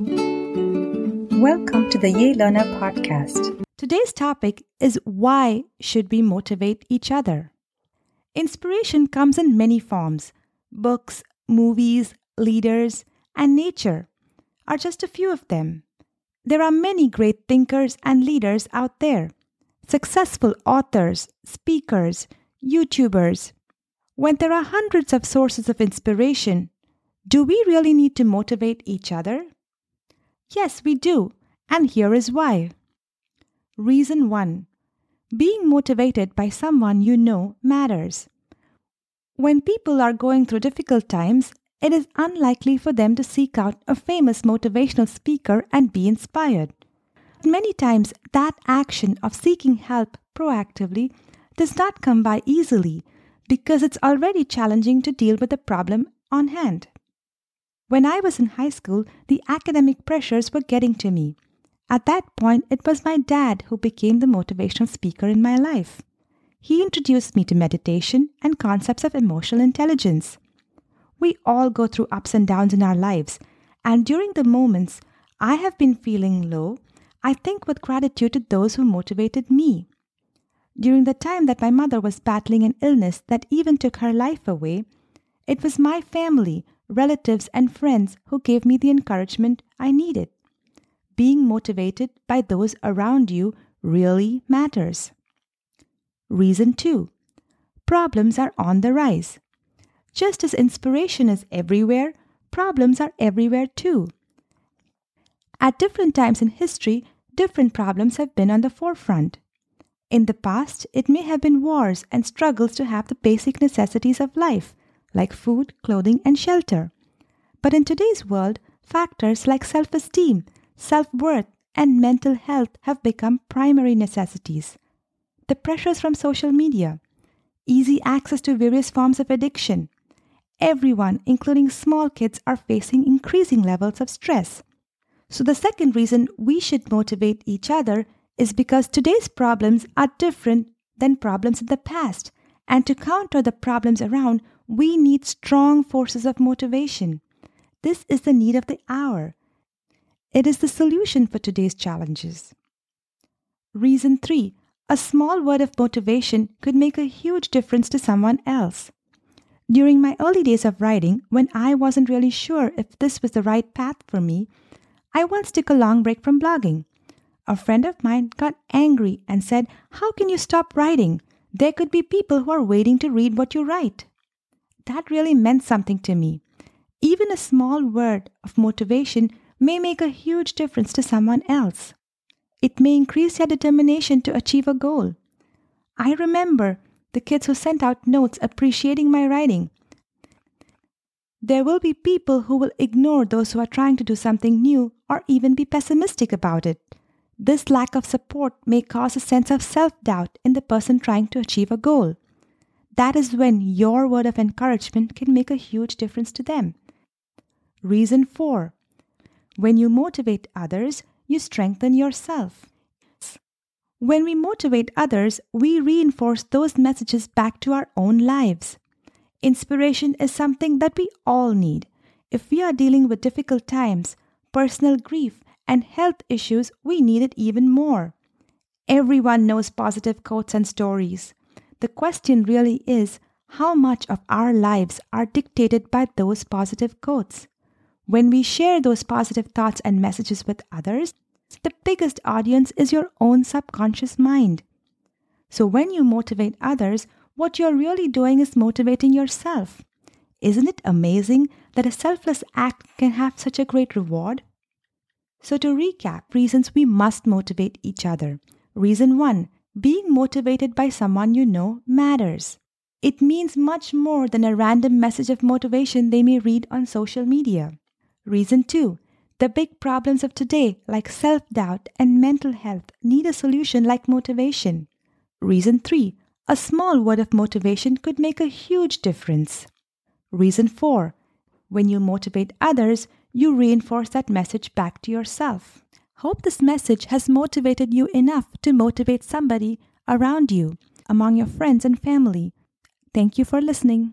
Welcome to the Ye Learner podcast. Today's topic is why should we motivate each other? Inspiration comes in many forms. Books, movies, leaders, and nature are just a few of them. There are many great thinkers and leaders out there. Successful authors, speakers, YouTubers. When there are hundreds of sources of inspiration, do we really need to motivate each other? Yes, we do, and here is why. Reason 1. Being motivated by someone you know matters. When people are going through difficult times, it is unlikely for them to seek out a famous motivational speaker and be inspired. Many times, that action of seeking help proactively does not come by easily because it's already challenging to deal with the problem on hand. When I was in high school, the academic pressures were getting to me. At that point, it was my dad who became the motivational speaker in my life. He introduced me to meditation and concepts of emotional intelligence. We all go through ups and downs in our lives, and during the moments I have been feeling low, I think with gratitude to those who motivated me. During the time that my mother was battling an illness that even took her life away, it was my family, relatives, and friends who gave me the encouragement I needed. Being motivated by those around you really matters. Reason 2. Problems are on the rise. Just as inspiration is everywhere, problems are everywhere too. At different times in history, different problems have been on the forefront. In the past, it may have been wars and struggles to have the basic necessities of life, like food, clothing, and shelter. But in today's world, factors like self-esteem, self-worth, and mental health have become primary necessities. The pressures from social media, easy access to various forms of addiction. Everyone, including small kids, are facing increasing levels of stress. So the second reason we should motivate each other is because today's problems are different than problems in the past, and to counter the problems around, we need strong forces of motivation. This is the need of the hour. It is the solution for today's challenges. Reason 3. A small word of motivation could make a huge difference to someone else. During my early days of writing, when I wasn't really sure if this was the right path for me, I once took a long break from blogging. A friend of mine got angry and said, "How can you stop writing? There could be people who are waiting to read what you write." That really meant something to me. Even a small word of motivation may make a huge difference to someone else. It may increase your determination to achieve a goal. I remember the kids who sent out notes appreciating my writing. There will be people who will ignore those who are trying to do something new or even be pessimistic about it. This lack of support may cause a sense of self-doubt in the person trying to achieve a goal. That is when your word of encouragement can make a huge difference to them. Reason 4. When you motivate others, you strengthen yourself. When we motivate others, we reinforce those messages back to our own lives. Inspiration is something that we all need. If we are dealing with difficult times, personal grief, and health issues, we need it even more. Everyone knows positive quotes and stories. The question really is, how much of our lives are dictated by those positive quotes? When we share those positive thoughts and messages with others, the biggest audience is your own subconscious mind. So when you motivate others, what you're really doing is motivating yourself. Isn't it amazing that a selfless act can have such a great reward? So to recap, reasons we must motivate each other. Reason 1. Being motivated by someone you know matters. It means much more than a random message of motivation they may read on social media. Reason 2. The big problems of today like self-doubt and mental health need a solution like motivation. Reason 3. A small word of motivation could make a huge difference. Reason 4. When you motivate others, you reinforce that message back to yourself. Hope this message has motivated you enough to motivate somebody around you, among your friends and family. Thank you for listening.